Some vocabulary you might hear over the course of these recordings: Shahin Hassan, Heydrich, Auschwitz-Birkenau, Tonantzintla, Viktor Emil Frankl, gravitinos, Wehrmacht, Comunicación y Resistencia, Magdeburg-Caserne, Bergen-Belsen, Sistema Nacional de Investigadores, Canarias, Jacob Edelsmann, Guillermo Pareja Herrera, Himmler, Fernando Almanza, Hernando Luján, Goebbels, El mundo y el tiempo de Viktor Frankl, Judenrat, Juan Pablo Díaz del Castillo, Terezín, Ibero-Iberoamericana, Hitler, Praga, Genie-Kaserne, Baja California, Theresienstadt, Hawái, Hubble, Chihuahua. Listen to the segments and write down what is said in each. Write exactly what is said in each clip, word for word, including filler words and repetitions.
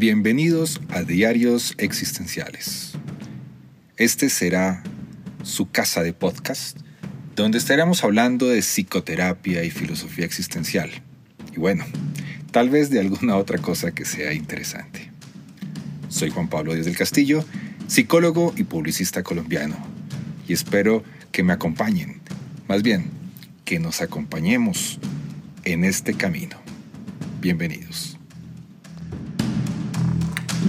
Bienvenidos a Diarios Existenciales. Este será su casa de podcast, donde estaremos hablando de psicoterapia y filosofía existencial. Y bueno, tal vez de alguna otra cosa que sea interesante. Soy Juan Pablo Díaz del Castillo, psicólogo y publicista colombiano. Y espero que me acompañen, más bien, que nos acompañemos en este camino. Bienvenidos.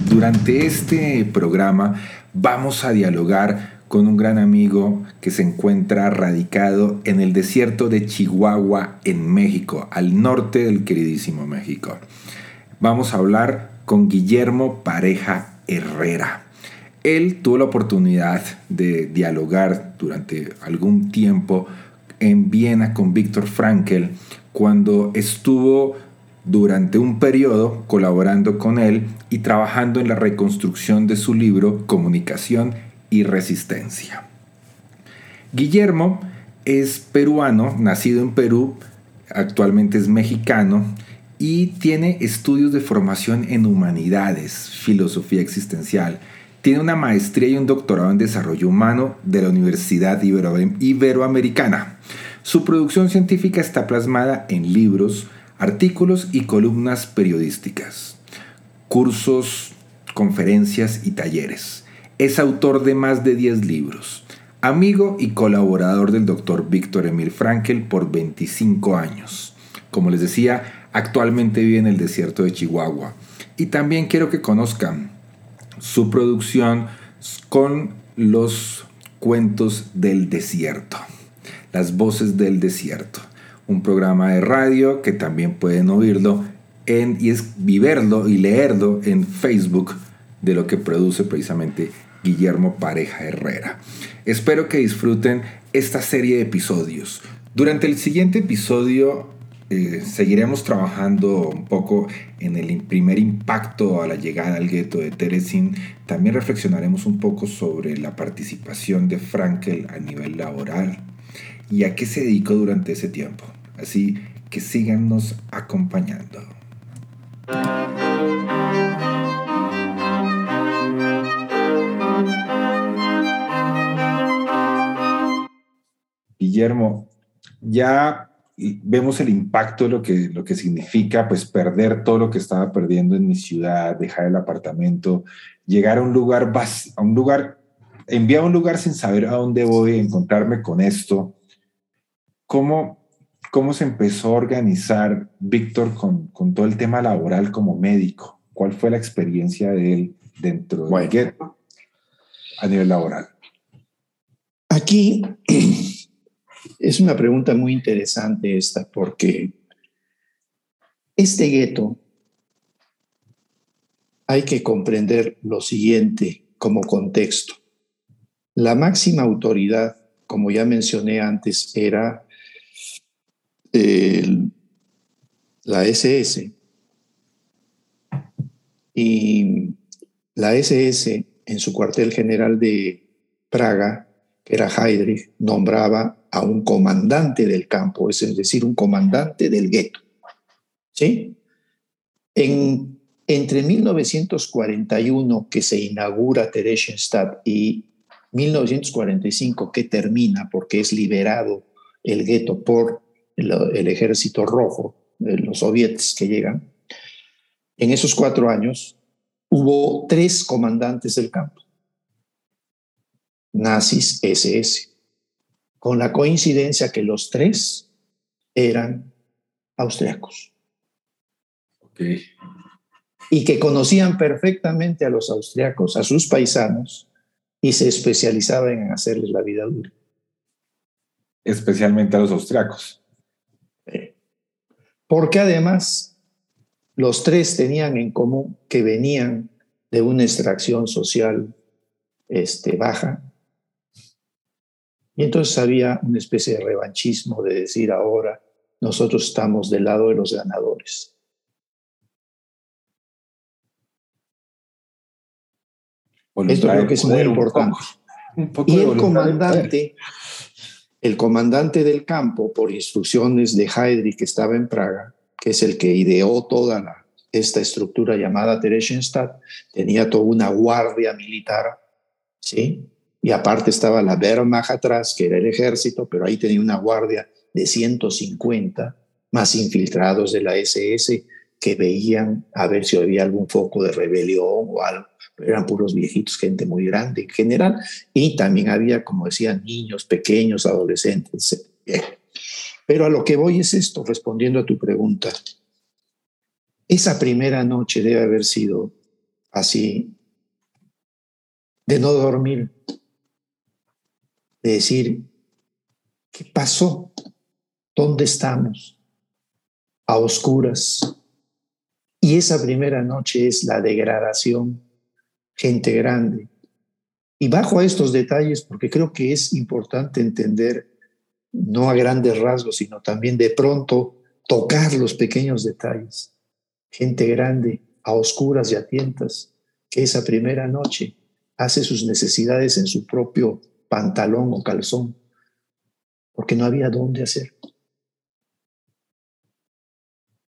Durante este programa vamos a dialogar con un gran amigo que se encuentra radicado en el desierto de Chihuahua, en México, al norte del queridísimo México. Vamos a hablar con Guillermo Pareja Herrera. Él tuvo la oportunidad de dialogar durante algún tiempo en Viena con Viktor Frankl cuando estuvo durante un periodo colaborando con él y trabajando en la reconstrucción de su libro Comunicación y Resistencia. Guillermo es peruano, nacido en Perú, actualmente es mexicano y tiene estudios de formación en humanidades, filosofía existencial. Tiene una maestría y un doctorado en desarrollo humano de la Universidad Ibero- Iberoamericana. Su producción científica está plasmada en libros, artículos y columnas periodísticas, cursos, conferencias y talleres. Es autor de más de diez libros, amigo y colaborador del doctor Viktor Emil Frankl por veinticinco años. Como les decía, actualmente vive en el desierto de Chihuahua. Y también quiero que conozcan su producción con los cuentos del desierto, las voces del desierto. Un programa de radio que también pueden oírlo en, y es, y verlo y leerlo en Facebook, de lo que produce precisamente Guillermo Pareja Herrera. Espero que disfruten esta serie de episodios. Durante el siguiente episodio eh, seguiremos trabajando un poco en el primer impacto a la llegada al gueto de Terezín. También reflexionaremos un poco sobre la participación de Frankl a nivel laboral y a qué se dedicó durante ese tiempo. Así que síganos acompañando. Guillermo, ya vemos el impacto de lo que, lo que significa pues, perder todo lo que estaba perdiendo en mi ciudad, dejar el apartamento, llegar a un lugar, a un lugar, enviar a un lugar sin saber a dónde voy, encontrarme con esto. ¿Cómo, ¿Cómo se empezó a organizar Víctor con, con todo el tema laboral como médico? ¿Cuál fue la experiencia de él dentro del gueto a nivel laboral? Aquí es una pregunta muy interesante esta, porque este gueto hay que comprender lo siguiente como contexto. La máxima autoridad, como ya mencioné antes, era El, la ese ese, y la ese ese en su cuartel general de Praga, que era Heydrich, nombraba a un comandante del campo, es decir, un comandante del gueto, ¿sí? En, entre mil novecientos cuarenta y uno, que se inaugura Theresienstadt, y mil novecientos cuarenta y cinco, que termina porque es liberado el gueto por El, el ejército rojo, los soviets que llegan, en esos cuatro años hubo tres comandantes del campo, nazis ese ese, con la coincidencia que los tres eran austriacos. Okay. Y que conocían perfectamente a los austriacos, a sus paisanos, y se especializaban en hacerles la vida dura. Especialmente a los austriacos. Porque además los tres tenían en común que venían de una extracción social este, baja, y entonces había una especie de revanchismo de decir: ahora nosotros estamos del lado de los ganadores. Esto creo que es muy importante. Un poco, un poco y el comandante... El comandante del campo, por instrucciones de Heydrich, que estaba en Praga, que es el que ideó toda la esta estructura llamada Theresienstadt tenía toda una guardia militar, ¿sí? Y aparte estaba la Wehrmacht atrás, que era el ejército, pero ahí tenía una guardia de ciento cincuenta más infiltrados de la ese ese que veían a ver si había algún foco de rebelión o algo. Eran puros viejitos, gente muy grande en general, y también había, como decían, niños, pequeños, adolescentes. Pero a lo que voy es esto, respondiendo a tu pregunta. Esa primera noche debe haber sido así, de no dormir, de decir, ¿qué pasó? ¿Dónde estamos? A oscuras. Y esa primera noche es la degradación, gente grande. Y bajo a estos detalles, porque creo que es importante entender, no a grandes rasgos, sino también de pronto tocar los pequeños detalles. Gente grande, a oscuras y a tientas, que esa primera noche hace sus necesidades en su propio pantalón o calzón, porque no había dónde hacer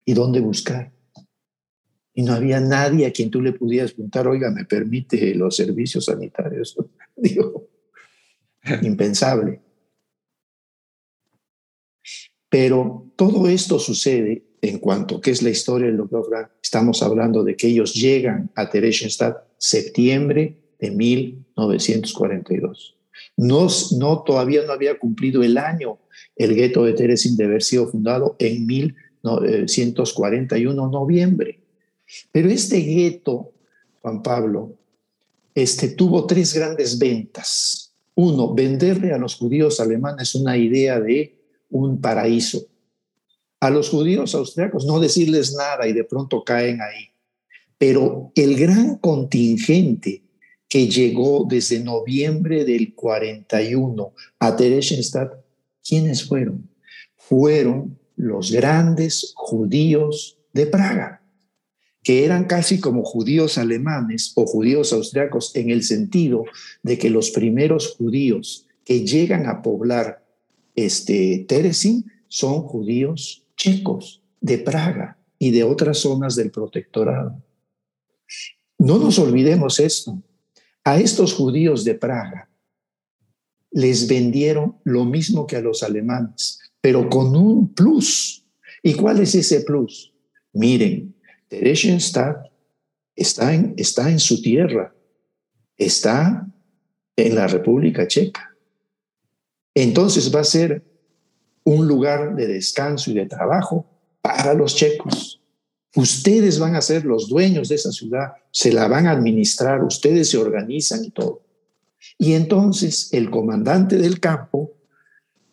y dónde buscar. Y no había nadie a quien tú le pudieras preguntar, oiga, ¿me permite los servicios sanitarios? Digo, impensable. Pero todo esto sucede en cuanto que es la historia del doctor Frank. Estamos hablando de que ellos llegan a Theresienstadt septiembre de mil novecientos cuarenta y dos. No, no, todavía no había cumplido el año el gueto de Terezín de haber sido fundado en mil novecientos cuarenta y uno, noviembre. Pero este gueto, Juan Pablo, este, tuvo tres grandes ventas. Uno, venderle a los judíos alemanes una idea de un paraíso. A los judíos austriacos no decirles nada y de pronto caen ahí. Pero el gran contingente que llegó desde noviembre del cuarenta y uno a Theresienstadt, ¿quiénes fueron? Fueron los grandes judíos de Praga, que eran casi como judíos alemanes o judíos austriacos en el sentido de que los primeros judíos que llegan a poblar este Terezín son judíos checos de Praga y de otras zonas del protectorado. No nos olvidemos esto. A estos judíos de Praga les vendieron lo mismo que a los alemanes, pero con un plus. ¿Y cuál es ese plus? Miren, Theresienstadt está en, está en su tierra, está en la República Checa. Entonces va a ser un lugar de descanso y de trabajo para los checos. Ustedes van a ser los dueños de esa ciudad, se la van a administrar, ustedes se organizan y todo. Y entonces el comandante del campo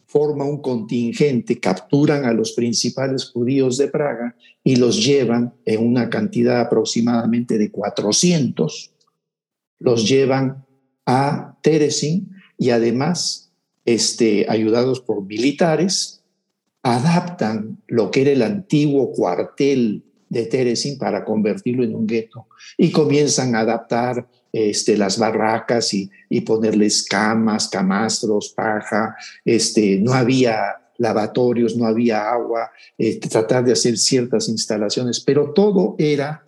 forma un contingente, capturan a los principales judíos de Praga y los llevan en una cantidad aproximadamente de cuatrocientos, los llevan a Terezín y además, este, ayudados por militares, adaptan lo que era el antiguo cuartel de Terezín para convertirlo en un gueto y comienzan a adaptar Este, las barracas y, y ponerles camas, camastros, paja, este, no había lavatorios, no había agua, eh, tratar de hacer ciertas instalaciones, pero todo era,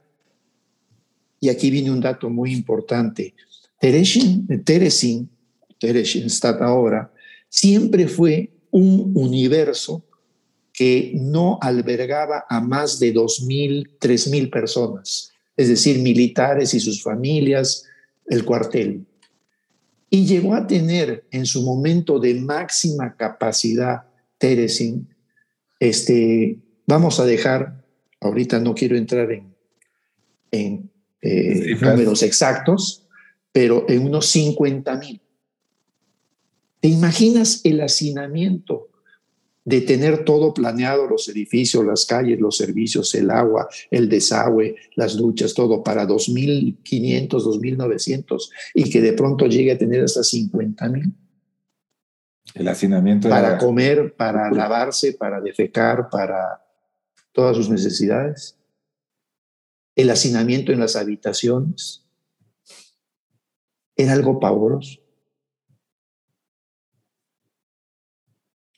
y aquí viene un dato muy importante, Terezín, Theresienstadt ahora, siempre fue un universo que no albergaba a más de dos mil, tres mil personas, es decir, militares y sus familias, el cuartel. Y llegó a tener en su momento de máxima capacidad Terezín. Este, vamos a dejar, ahorita no quiero entrar en, en eh, números exactos, pero en unos cincuenta mil. ¿Te imaginas el hacinamiento de tener todo planeado, los edificios, las calles, los servicios, el agua, el desagüe, las duchas, todo para dos mil quinientos, dos mil novecientos, y que de pronto llegue a tener hasta cincuenta mil? El hacinamiento. Para la... comer, para lavarse, para defecar, para todas sus necesidades. El hacinamiento en las habitaciones. Era algo pavoroso.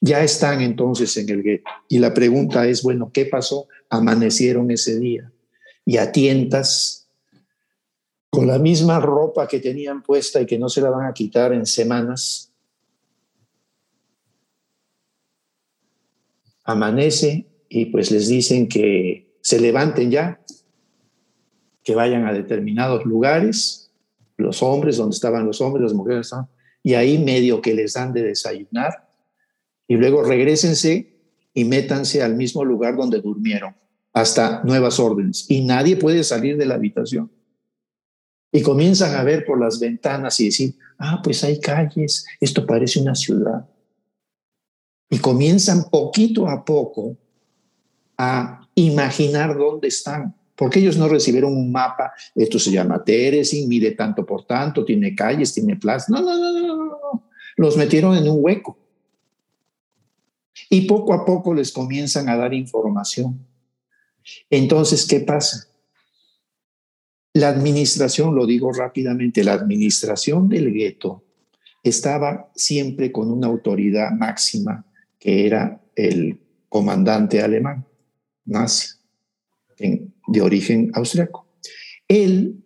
Ya están entonces en el gueto. Y la pregunta es, bueno, ¿qué pasó? Amanecieron ese día. y a tientas, con la misma ropa que tenían puesta y que no se la van a quitar en semanas. Amanece y pues les dicen que se levanten ya, que vayan a determinados lugares, los hombres, donde estaban los hombres, las mujeres, estaban, y ahí medio que les dan de desayunar, y luego regrésense y métanse al mismo lugar donde durmieron, hasta nuevas órdenes, y nadie puede salir de la habitación. Y comienzan a ver por las ventanas y decir, ah, pues hay calles, esto parece una ciudad. Y comienzan poquito a poco a imaginar dónde están, porque ellos no recibieron un mapa. Esto se llama Terezín, mide tanto por tanto, tiene calles, tiene plazas. No, no, no, no, no. Los metieron en un hueco. Y poco a poco les comienzan a dar información. Entonces, ¿qué pasa? La administración, lo digo rápidamente, la administración del gueto estaba siempre con una autoridad máxima, que era el comandante alemán, nazi, de origen austriaco. Él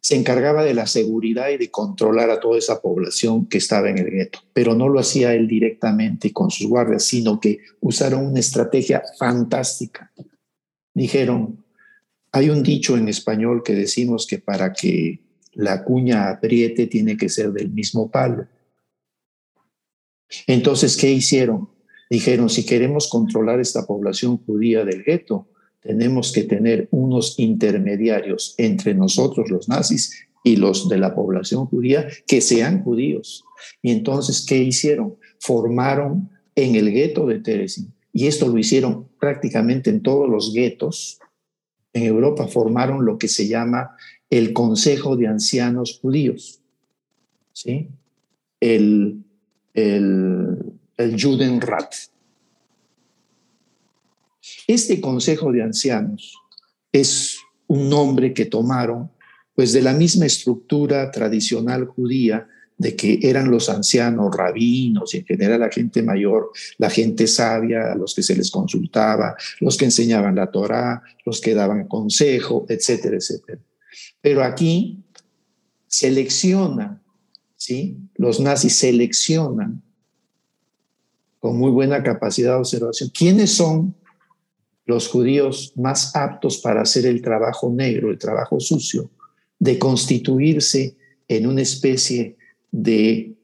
se encargaba de la seguridad y de controlar a toda esa población que estaba en el gueto, pero no lo hacía él directamente con sus guardias, sino que usaron una estrategia fantástica. Dijeron, hay un dicho en español que decimos que para que la cuña apriete tiene que ser del mismo palo. Entonces, ¿qué hicieron? Dijeron, si queremos controlar esta población judía del gueto, tenemos que tener unos intermediarios entre nosotros, los nazis, y los de la población judía, que sean judíos. Y entonces, ¿qué hicieron? Formaron en el gueto de Terezín, y esto lo hicieron prácticamente en todos los guetos. En Europa formaron lo que se llama el Consejo de Ancianos Judíos, ¿sí? el, el, el Judenrat. Este Consejo de Ancianos es un nombre que tomaron pues, de la misma estructura tradicional judía, de que eran los ancianos, rabinos y en general la gente mayor, la gente sabia, a los que se les consultaba, los que enseñaban la Torá, los que daban consejo, etcétera, etcétera. Pero aquí seleccionan, ¿sí? Los nazis seleccionan con muy buena capacidad de observación quiénes son los judíos más aptos para hacer el trabajo negro, el trabajo sucio, de constituirse en una especie de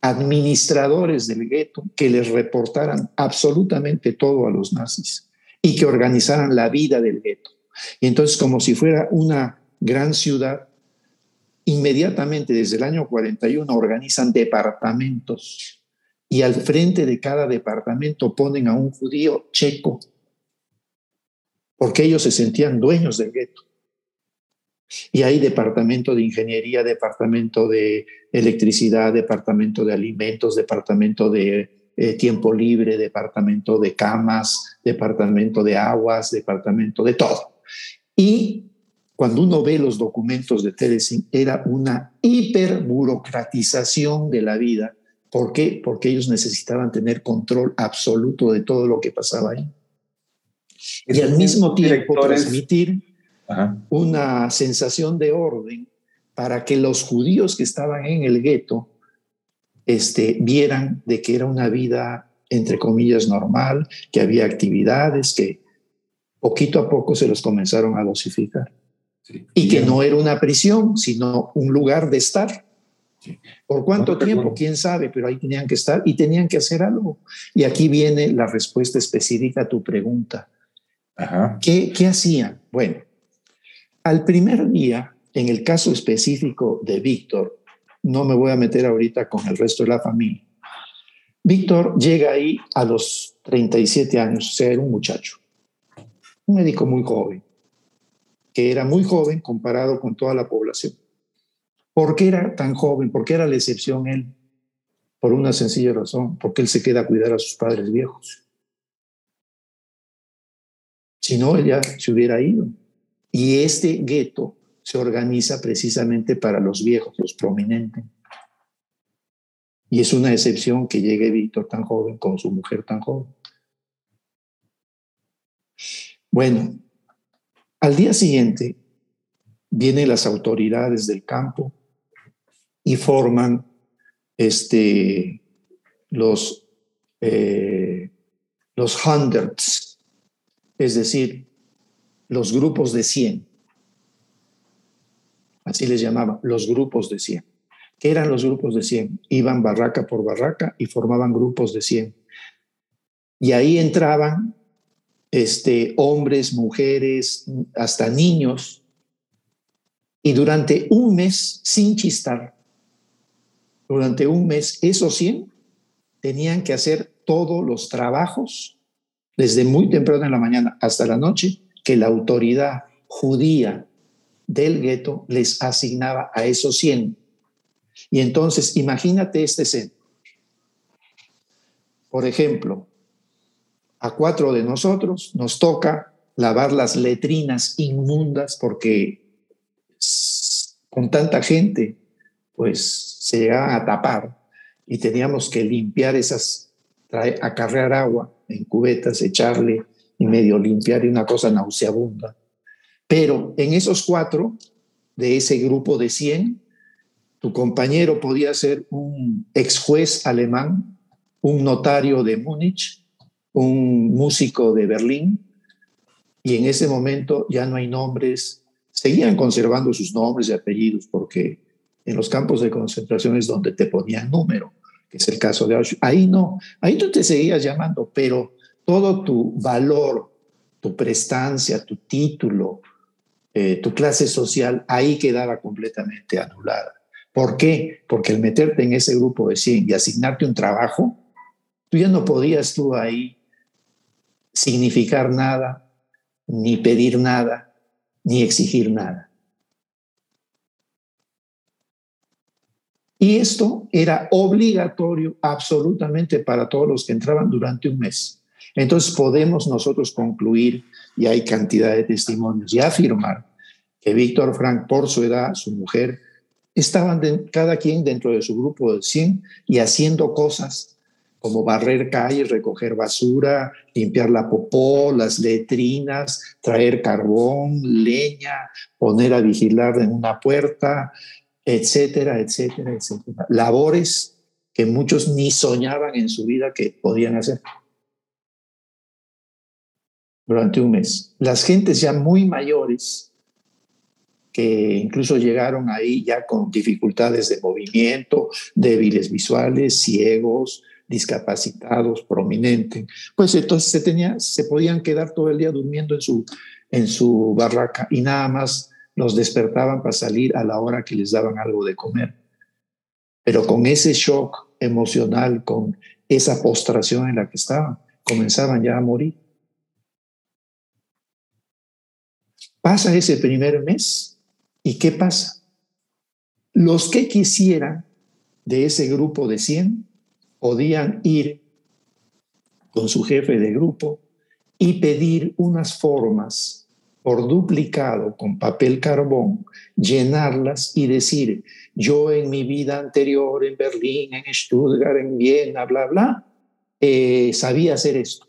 administradores del gueto que les reportaran absolutamente todo a los nazis y que organizaran la vida del gueto. Y entonces, como si fuera una gran ciudad, inmediatamente desde el año cuarenta y uno organizan departamentos y al frente de cada departamento ponen a un judío checo, porque ellos se sentían dueños del gueto. Y hay departamento de ingeniería, departamento de electricidad, departamento de alimentos, departamento de eh, tiempo libre, departamento de camas, departamento de aguas, departamento de todo. Y cuando uno ve los documentos de Terezín, era una hiperburocratización de la vida. ¿Por qué? Porque ellos necesitaban tener control absoluto de todo lo que pasaba ahí. Y al mismo tiempo transmitir... Ajá. Una sensación de orden para que los judíos que estaban en el gueto este, vieran de que era una vida, entre comillas, normal, que había actividades, que poquito a poco se los comenzaron a dosificar. Sí. Y bien. Que no era una prisión, sino un lugar de estar. Sí. ¿Por cuánto no tiempo? Recuerdo. ¿Quién sabe? Pero ahí tenían que estar y tenían que hacer algo. Y aquí viene la respuesta específica a tu pregunta. Ajá. ¿Qué, qué hacían? Bueno, al primer día, en el caso específico de Víctor, no me voy a meter ahorita con el resto de la familia. Víctor llega ahí a los treinta y siete años, o sea, era un muchacho, un médico muy joven, que era muy joven comparado con toda la población. ¿Por qué era tan joven? ¿Por qué era la excepción él? Por una sencilla razón, porque él se queda a cuidar a sus padres viejos. Si no, él ya se hubiera ido. Y este gueto se organiza precisamente para los viejos, los prominentes. Y es una excepción que llegue Víctor tan joven con su mujer tan joven. Bueno, Al día siguiente vienen las autoridades del campo y forman este, los, eh, los Hunderts, es decir, los grupos de cien. Así les llamaban, los grupos de cien. ¿Qué eran los grupos de cien? Iban barraca por barraca y formaban grupos de cien. Y ahí entraban este, hombres, mujeres, hasta niños. Y durante un mes, sin chistar, durante un mes, esos cien tenían que hacer todos los trabajos, desde muy temprano en la mañana hasta la noche, que la autoridad judía del gueto les asignaba a esos cien. Y entonces, imagínate esta escena. Por ejemplo, a cuatro de nosotros nos toca lavar las letrinas inmundas porque con tanta gente, pues se llegaban a tapar y teníamos que limpiar esas, traer, acarrear agua en cubetas, echarle y medio limpiar, y una cosa nauseabunda. Pero en esos cuatro, de ese grupo de cien, tu compañero podía ser un ex juez alemán, un notario de Múnich, un músico de Berlín, y en ese momento ya no hay nombres. Seguían conservando sus nombres y apellidos porque en los campos de concentración es donde te ponían número, que es el caso de Auschwitz. Ahí no, ahí tú te seguías llamando, pero todo tu valor, tu prestancia, tu título, eh, tu clase social, ahí quedaba completamente anulada. ¿Por qué? Porque el meterte en ese grupo de cien y asignarte un trabajo, tú ya no podías tú ahí significar nada, ni pedir nada, ni exigir nada. Y esto era obligatorio absolutamente para todos los que entraban durante un mes. Entonces podemos nosotros concluir, y hay cantidad de testimonios, y afirmar que Viktor Frankl, por su edad, su mujer, estaban de, cada quien dentro de su grupo de cien y haciendo cosas como barrer calles, recoger basura, limpiar la popó, las letrinas, traer carbón, leña, poner a vigilar en una puerta, etcétera, etcétera, etcétera. Labores que muchos ni soñaban en su vida que podían hacer durante un mes. Las gentes ya muy mayores, que incluso llegaron ahí ya con dificultades de movimiento, débiles visuales, ciegos, discapacitados, prominentes. Pues entonces se, tenía, se podían quedar todo el día durmiendo en su, en su barraca y nada más los despertaban para salir a la hora que les daban algo de comer. Pero con ese shock emocional, con esa postración en la que estaban, comenzaban ya a morir. Pasa ese primer mes. ¿Y qué pasa? Los que quisieran de ese grupo de cien podían ir con su jefe de grupo y pedir unas formas por duplicado con papel carbón, llenarlas y decir: yo en mi vida anterior en Berlín, en Stuttgart, en Viena, bla, bla, eh, sabía hacer esto.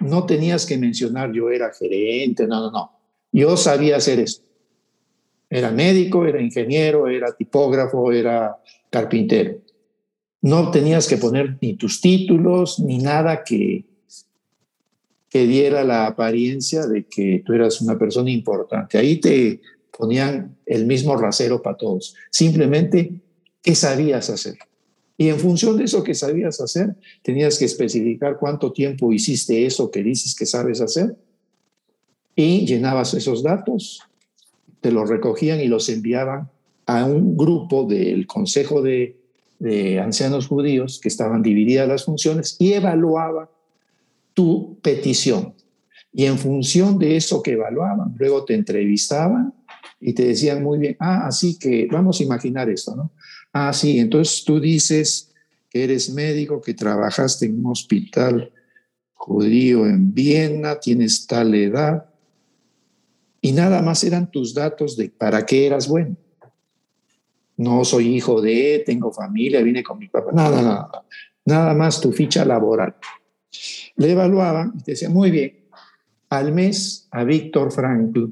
No tenías que mencionar yo era gerente, no, no, no. Yo sabía hacer esto. Era médico, era ingeniero, era tipógrafo, era carpintero. No tenías que poner ni tus títulos, ni nada que, que diera la apariencia de que tú eras una persona importante. Ahí te ponían el mismo rasero para todos. Simplemente, ¿qué sabías hacer? Y en función de eso que sabías hacer, tenías que especificar cuánto tiempo hiciste eso que dices que sabes hacer. Y llenabas esos datos, te los recogían y los enviaban a un grupo del Consejo de, de Ancianos Judíos, que estaban divididas las funciones, y evaluaban tu petición. Y en función de eso que evaluaban, luego te entrevistaban y te decían muy bien, ah, así que vamos a imaginar esto, ¿no? Ah, sí, entonces tú dices que eres médico, que trabajaste en un hospital judío en Viena, tienes tal edad, y nada más eran tus datos de para qué eras bueno. No soy hijo de, tengo familia, vine con mi papá. Nada, nada. Nada más tu ficha laboral. Le evaluaban y te decían, muy bien, al mes a Viktor Frankl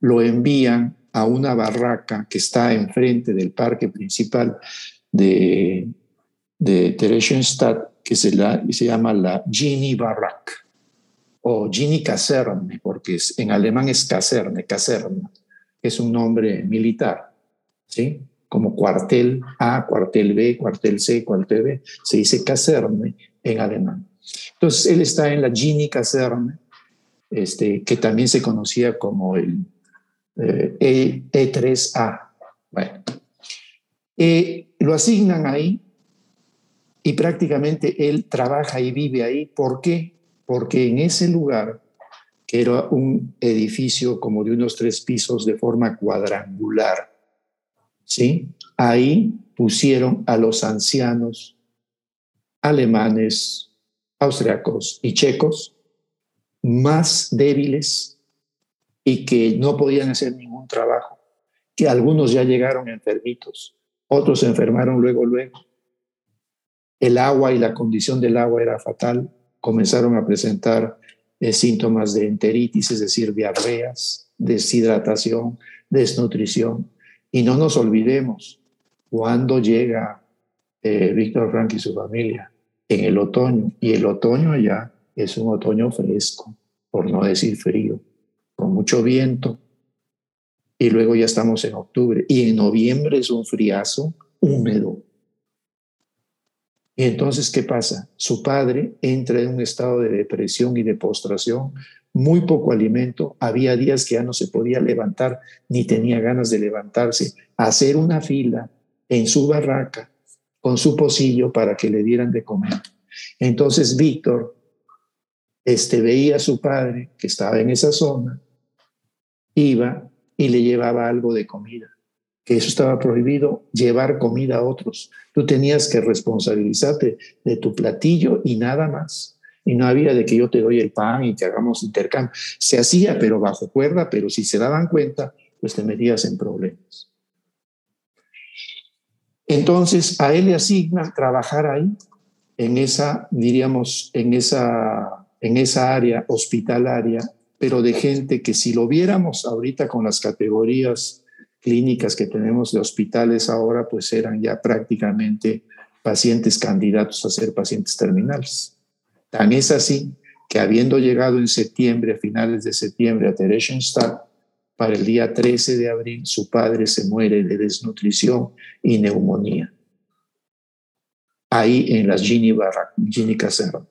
lo envían a una barraca que está enfrente del parque principal de, de Theresienstadt, que se, la, se llama la Genie-Barrack o Genie-Kaserne, porque es, en alemán es Kaserne, Kaserne, es un nombre militar, ¿sí? Como cuartel A, cuartel B, cuartel C, cuartel B, se dice Kaserne en alemán. Entonces él está en la Genie-Kaserne, este, que también se conocía como el eh, E tres A. Bueno, eh, lo asignan ahí y prácticamente él trabaja y vive ahí. ¿Por qué? Porque en ese lugar, que era un edificio como de unos tres pisos de forma cuadrangular, ¿sí? Ahí pusieron a los ancianos alemanes, austriacos y checos más débiles y que no podían hacer ningún trabajo, que algunos ya llegaron enfermitos, otros se enfermaron luego, luego. El agua y la condición del agua era fatal, comenzaron a presentar eh, síntomas de enteritis, es decir, diarreas, deshidratación, desnutrición. Y no nos olvidemos, cuando llega eh, Viktor Frankl y su familia, en el otoño, y el otoño allá es un otoño fresco, por no decir frío, con mucho viento, y luego ya estamos en octubre, y en noviembre es un friazo húmedo. Y entonces, ¿qué pasa? Su padre entra en un estado de depresión y de postración, muy poco alimento, había días que ya no se podía levantar, ni tenía ganas de levantarse, hacer una fila en su barraca, con su pocillo para que le dieran de comer. Entonces Víctor este, veía a su padre que estaba en esa zona, iba y le llevaba algo de comida, que eso estaba prohibido, llevar comida a otros. Tú tenías que responsabilizarte de tu platillo y nada más. Y no había de que yo te doy el pan y que hagamos intercambio. Se hacía, pero bajo cuerda, pero si se daban cuenta, pues te metías en problemas. Entonces a él le asignan trabajar ahí, en esa, diríamos, en esa, en esa área hospitalaria, pero de gente que si lo viéramos ahorita con las categorías clínicas que tenemos de hospitales ahora, pues eran ya prácticamente pacientes candidatos a ser pacientes terminales. Tan es así que habiendo llegado en septiembre, a finales de septiembre a Theresienstadt, para el día trece de abril, su padre se muere de desnutrición y neumonía. Ahí en las Genie-Kaserne.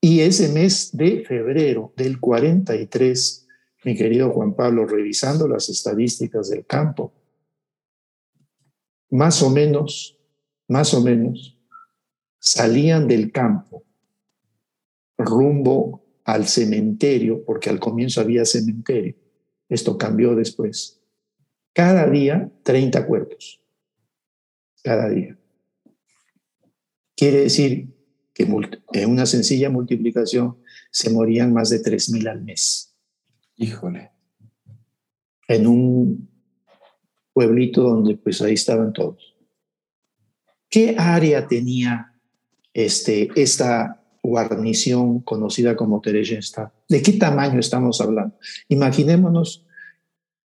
Y ese mes de febrero del cuarenta y tres, mi querido Juan Pablo, revisando las estadísticas del campo, más o menos, más o menos, salían del campo rumbo al cementerio, porque al comienzo había cementerio, esto cambió después, cada día treinta cuerpos, cada día. Quiere decir que en una sencilla multiplicación se morían más de tres mil al mes. Híjole. En un pueblito donde pues ahí estaban todos. ¿Qué área tenía este, esta guarnición conocida como Theresienstadt? ¿De qué tamaño estamos hablando? Imaginémonos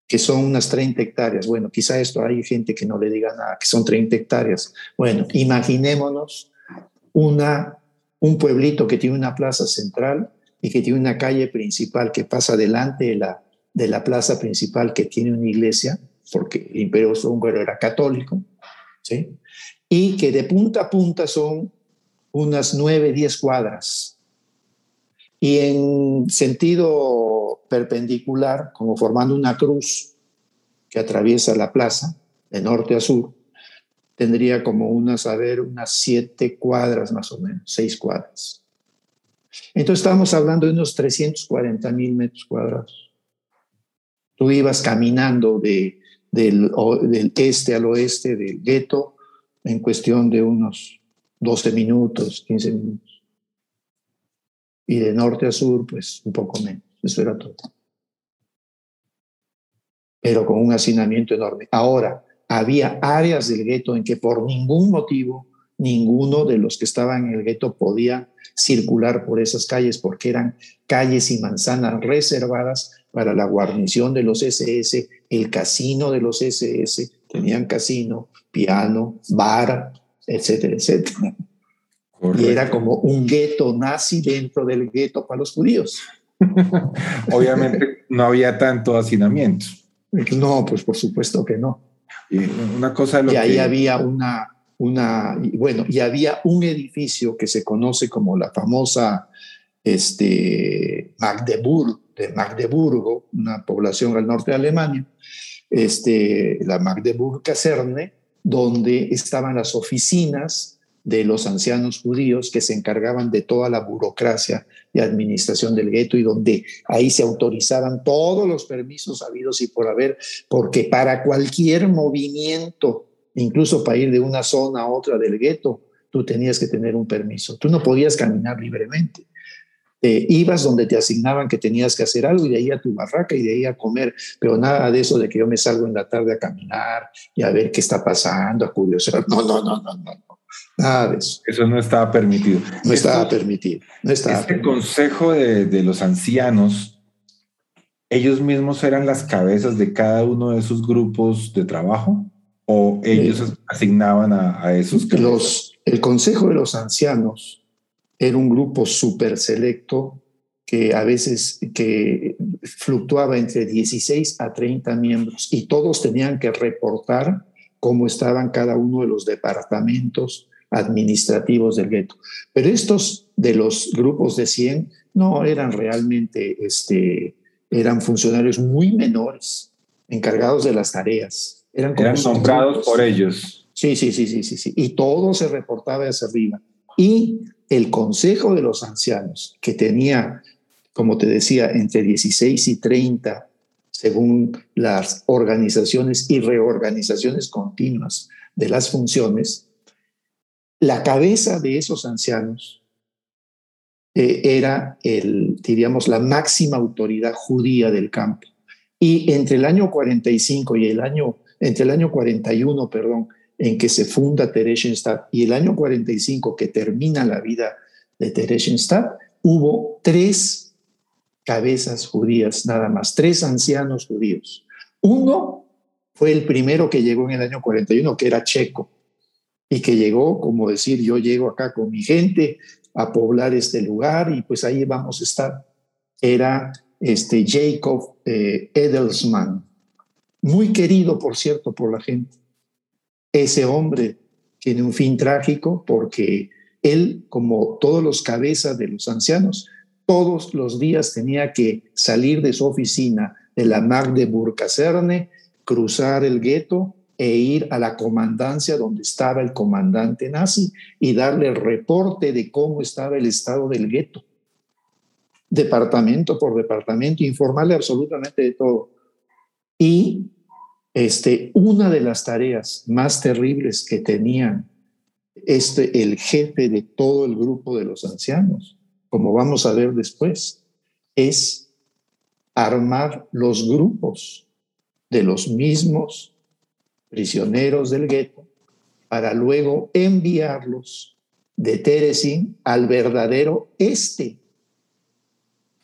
que son unas treinta hectáreas. Bueno, quizá esto hay gente que no le diga nada, que son treinta hectáreas. Bueno, imaginémonos una, un pueblito que tiene una plaza central y que tiene una calle principal que pasa delante de la, de la plaza principal, que tiene una iglesia, porque el Imperio Austrohúngaro era católico, ¿sí? Y que de punta a punta son unas nueve, diez cuadras, y en sentido perpendicular, como formando una cruz que atraviesa la plaza de norte a sur, tendría como unas, a ver, unas siete cuadras más o menos, seis cuadras. Entonces estábamos hablando de unos trescientos cuarenta mil metros cuadrados. Tú ibas caminando de, del, del este al oeste del gueto en cuestión de unos doce minutos, quince minutos. Y de norte a sur, pues un poco menos. Eso era todo. Pero con un hacinamiento enorme. Ahora, había áreas del gueto en que por ningún motivo ninguno de los que estaban en el gueto podía circular por esas calles porque eran calles y manzanas reservadas para la guarnición de los ese ese, el casino de los ese ese, tenían casino, piano, bar, etcétera, etcétera. Correcto. Y era como un gueto nazi dentro del gueto para los judíos. Obviamente no había tanto hacinamiento. No, pues por supuesto que no. Y una cosa de lo y ahí que... había una, una, bueno, y había un edificio que se conoce como la famosa este, Magdeburg, de Magdeburgo, una población al norte de Alemania, este, la Magdeburg-Caserne, donde estaban las oficinas de los ancianos judíos que se encargaban de toda la burocracia y administración del gueto, y donde ahí se autorizaban todos los permisos habidos y por haber, porque para cualquier movimiento, incluso para ir de una zona a otra del gueto, tú tenías que tener un permiso. Tú no podías caminar libremente. Eh, ibas donde te asignaban que tenías que hacer algo, y de ahí a tu barraca y de ahí a comer, pero nada de eso de que yo me salgo en la tarde a caminar y a ver qué está pasando, a curiosear. No, no, no, no, no. Ah, eso. eso no estaba permitido. No estaba Esto, permitido. No estaba este permitido. Consejo de, de los ancianos, ¿ellos mismos eran las cabezas de cada uno de esos grupos de trabajo? ¿O ellos eh, asignaban a, a esos cabezas? Los, el Consejo de los Ancianos era un grupo súper selecto que a veces que fluctuaba entre dieciséis a treinta miembros, y todos tenían que reportar cómo estaban cada uno de los departamentos administrativos del gueto. Pero estos de los grupos de cien no eran realmente, este, eran funcionarios muy menores, encargados de las tareas. Eran, como eran nombrados por ellos. Sí, sí, sí, sí, sí, sí. Y todo se reportaba hacia arriba. Y el Consejo de los Ancianos, que tenía, como te decía, entre dieciséis y treinta según las organizaciones y reorganizaciones continuas de las funciones, la cabeza de esos ancianos eh, era, el, diríamos, la máxima autoridad judía del campo. Y entre el año cuarenta y cinco y el año, entre el año cuarenta y uno, perdón, en que se funda Theresienstadt, y el año cuarenta y cinco que termina la vida de Theresienstadt, hubo tres cabezas judías, nada más, tres ancianos judíos. Uno fue el primero que llegó en el año cuarenta y uno, que era checo, y que llegó, como decir, yo llego acá con mi gente a poblar este lugar y pues ahí vamos a estar. Era este Jacob eh, Edelsmann, muy querido, por cierto, por la gente. Ese hombre tiene un fin trágico porque él, como todos los cabezas de los ancianos, todos los días tenía que salir de su oficina de la Magdeburg-Caserne, cruzar el gueto e ir a la comandancia donde estaba el comandante nazi y darle el reporte de cómo estaba el estado del gueto, departamento por departamento, informarle absolutamente de todo. Y este, una de las tareas más terribles que tenían este, el jefe de todo el grupo de los ancianos, como vamos a ver después, es armar los grupos de los mismos prisioneros del gueto para luego enviarlos de Terezín al verdadero este,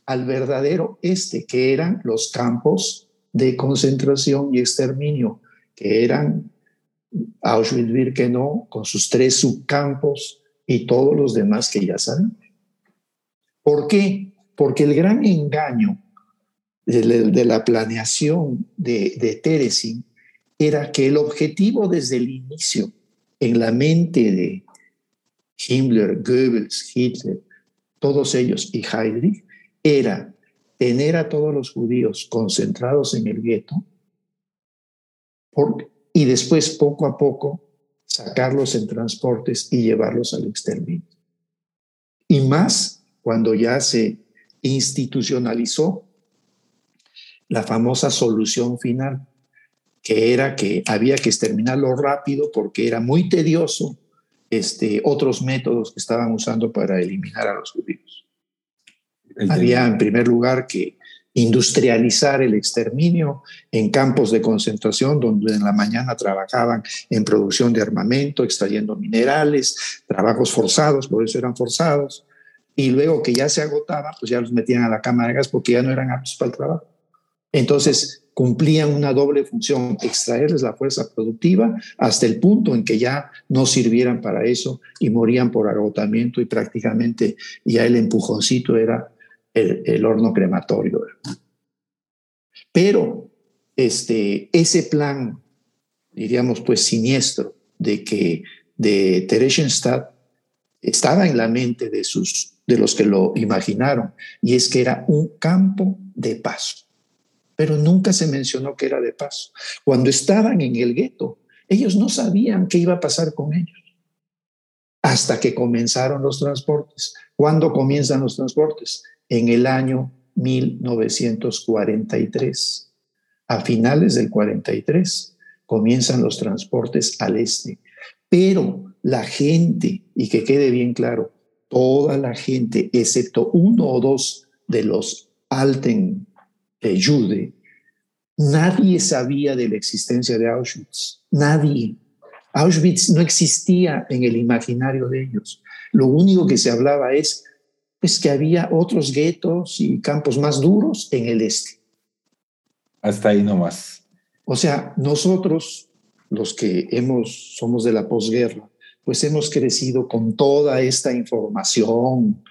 al verdadero este, que eran los campos de concentración y exterminio, que eran Auschwitz-Birkenau, con sus tres subcampos y todos los demás que ya saben. ¿Por qué? Porque el gran engaño de, de, de la planeación de, de Terezín era que el objetivo desde el inicio en la mente de Himmler, Goebbels, Hitler, todos ellos y Heydrich, era tener a todos los judíos concentrados en el gueto por, y después poco a poco sacarlos en transportes y llevarlos al exterminio. Y más cuando ya se institucionalizó la famosa solución final, que era que había que exterminarlo rápido porque era muy tedioso este, otros métodos que estaban usando para eliminar a los judíos. El había, en primer lugar, que industrializar el exterminio en campos de concentración donde en la mañana trabajaban en producción de armamento, extrayendo minerales, trabajos forzados, por eso eran forzados, y luego que ya se agotaban, pues ya los metían a la cámara de gas porque ya no eran aptos para el trabajo. Entonces cumplían una doble función, extraerles la fuerza productiva hasta el punto en que ya no sirvieran para eso y morían por agotamiento, y prácticamente ya el empujoncito era el, el horno crematorio. Pero este, ese plan, diríamos pues siniestro, de que de Theresienstadt estaba en la mente de, sus, de los que lo imaginaron, y es que era un campo de paso. Pero nunca se mencionó que era de paso. Cuando estaban en el gueto, ellos no sabían qué iba a pasar con ellos. Hasta que comenzaron los transportes. ¿Cuándo comienzan los transportes? En el año mil novecientos cuarenta y tres. A finales del cuarenta y tres comienzan los transportes al este. Pero la gente, y que quede bien claro, toda la gente, excepto uno o dos de los Alten Eh, Jude, nadie sabía de la existencia de Auschwitz, nadie. Auschwitz no existía en el imaginario de ellos. Lo único que se hablaba es pues, que había otros guetos y campos más duros en el este. Hasta ahí nomás. O sea, nosotros, los que hemos, somos de la posguerra, pues hemos crecido con toda esta información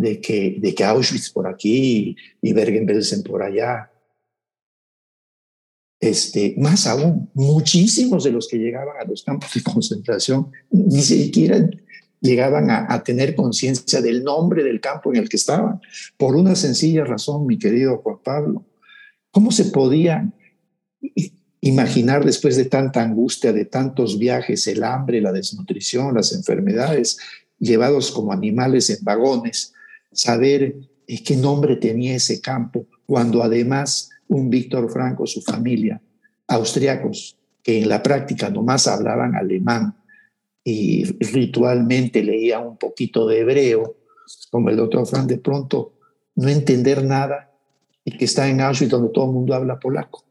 De que, de que Auschwitz por aquí y Bergen-Belsen por allá. Este, más aún, muchísimos de los que llegaban a los campos de concentración ni siquiera llegaban a, a tener conciencia del nombre del campo en el que estaban, por una sencilla razón, mi querido Juan Pablo. ¿Cómo se podía imaginar después de tanta angustia, de tantos viajes, el hambre, la desnutrición, las enfermedades, llevados como animales en vagones, saber eh, qué nombre tenía ese campo, cuando además un Viktor Frankl, su familia, austriacos, que en la práctica nomás hablaban alemán y ritualmente leían un poquito de hebreo, como el doctor Frankl, de pronto no entender nada, y que está en Auschwitz donde todo el mundo habla polaco.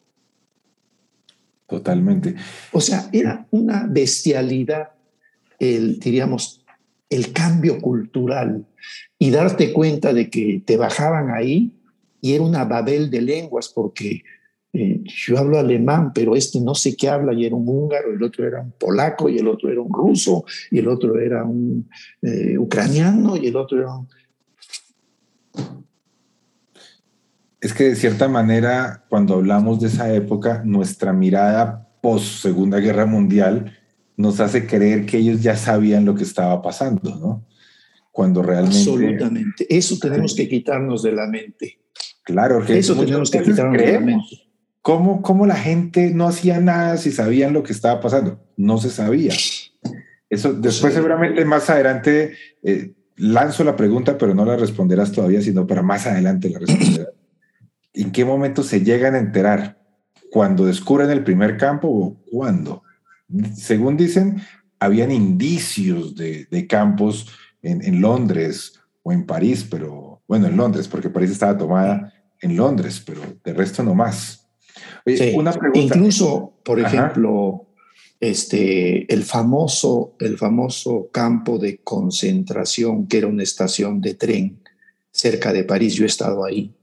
Totalmente. O sea, era una bestialidad, el, diríamos, el cambio cultural, y darte cuenta de que te bajaban ahí y era una Babel de lenguas, porque eh, yo hablo alemán, pero este no sé qué habla, y era un húngaro, el otro era un polaco, y el otro era un ruso, y el otro era un eh, ucraniano, y el otro era un... Es que de cierta manera, cuando hablamos de esa época, nuestra mirada post Segunda Guerra Mundial nos hace creer que ellos ya sabían lo que estaba pasando, ¿no? Cuando realmente... Absolutamente. Eso tenemos que quitarnos de la mente. Claro. Que eso tenemos que quitarnos de la mente. ¿Cómo, ¿Cómo la gente no hacía nada si sabían lo que estaba pasando? No se sabía. Eso después sí. Seguramente más adelante eh, lanzo la pregunta, pero no la responderás todavía, sino para más adelante la responderás. ¿En qué momento se llegan a enterar? ¿Cuando descubren el primer campo o cuándo? Según dicen, habían indicios de, de campos en, en Londres o en París, pero bueno, en Londres, porque París estaba tomada en Londres, pero de resto no más. Oye, sí. Una pregunta. Incluso, por Ajá. ejemplo, este, el famoso, el famoso campo de concentración, que era una estación de tren cerca de París, yo he estado ahí.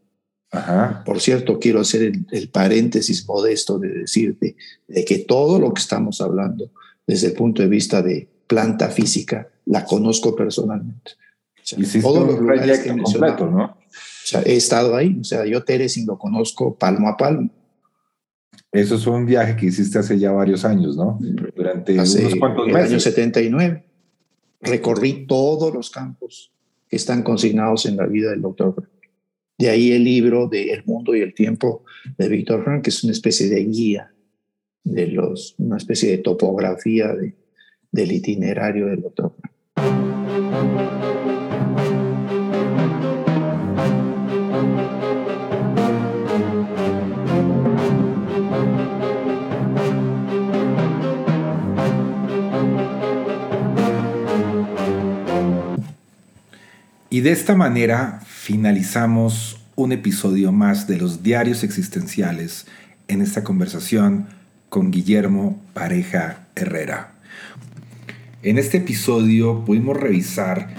Ajá. Por cierto, quiero hacer el, el paréntesis modesto de decirte de que todo lo que estamos hablando desde el punto de vista de planta física, la conozco personalmente. O sea, todos los lugares que he mencionado, ¿no? O sea, he estado ahí, o sea, yo Terezín lo conozco palmo a palmo. Eso es un viaje que hiciste hace ya varios años, ¿no? Durante hace unos cuantos meses. El año setenta y nueve recorrí todos los campos que están consignados en la vida del doctor. De ahí el libro de El mundo y el tiempo de Viktor Frankl, que es una especie de guía, de los, una especie de topografía de, del itinerario del doctor Frankl. Y de esta manera finalizamos un episodio más de los Diarios Existenciales en esta conversación con Guillermo Pareja Herrera. En este episodio pudimos revisar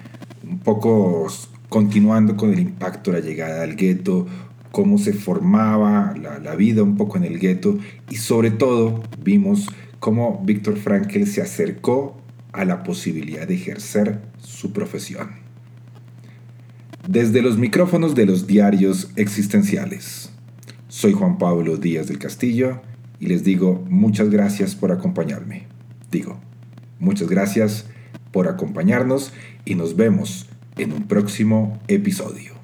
un poco, continuando con el impacto de la llegada al gueto, cómo se formaba la, la vida un poco en el gueto, y sobre todo vimos cómo Viktor Frankl se acercó a la posibilidad de ejercer su profesión. Desde los micrófonos de los Diarios Existenciales, soy Juan Pablo Díaz del Castillo y les digo muchas gracias por acompañarme. Digo, muchas gracias por acompañarnos y nos vemos en un próximo episodio.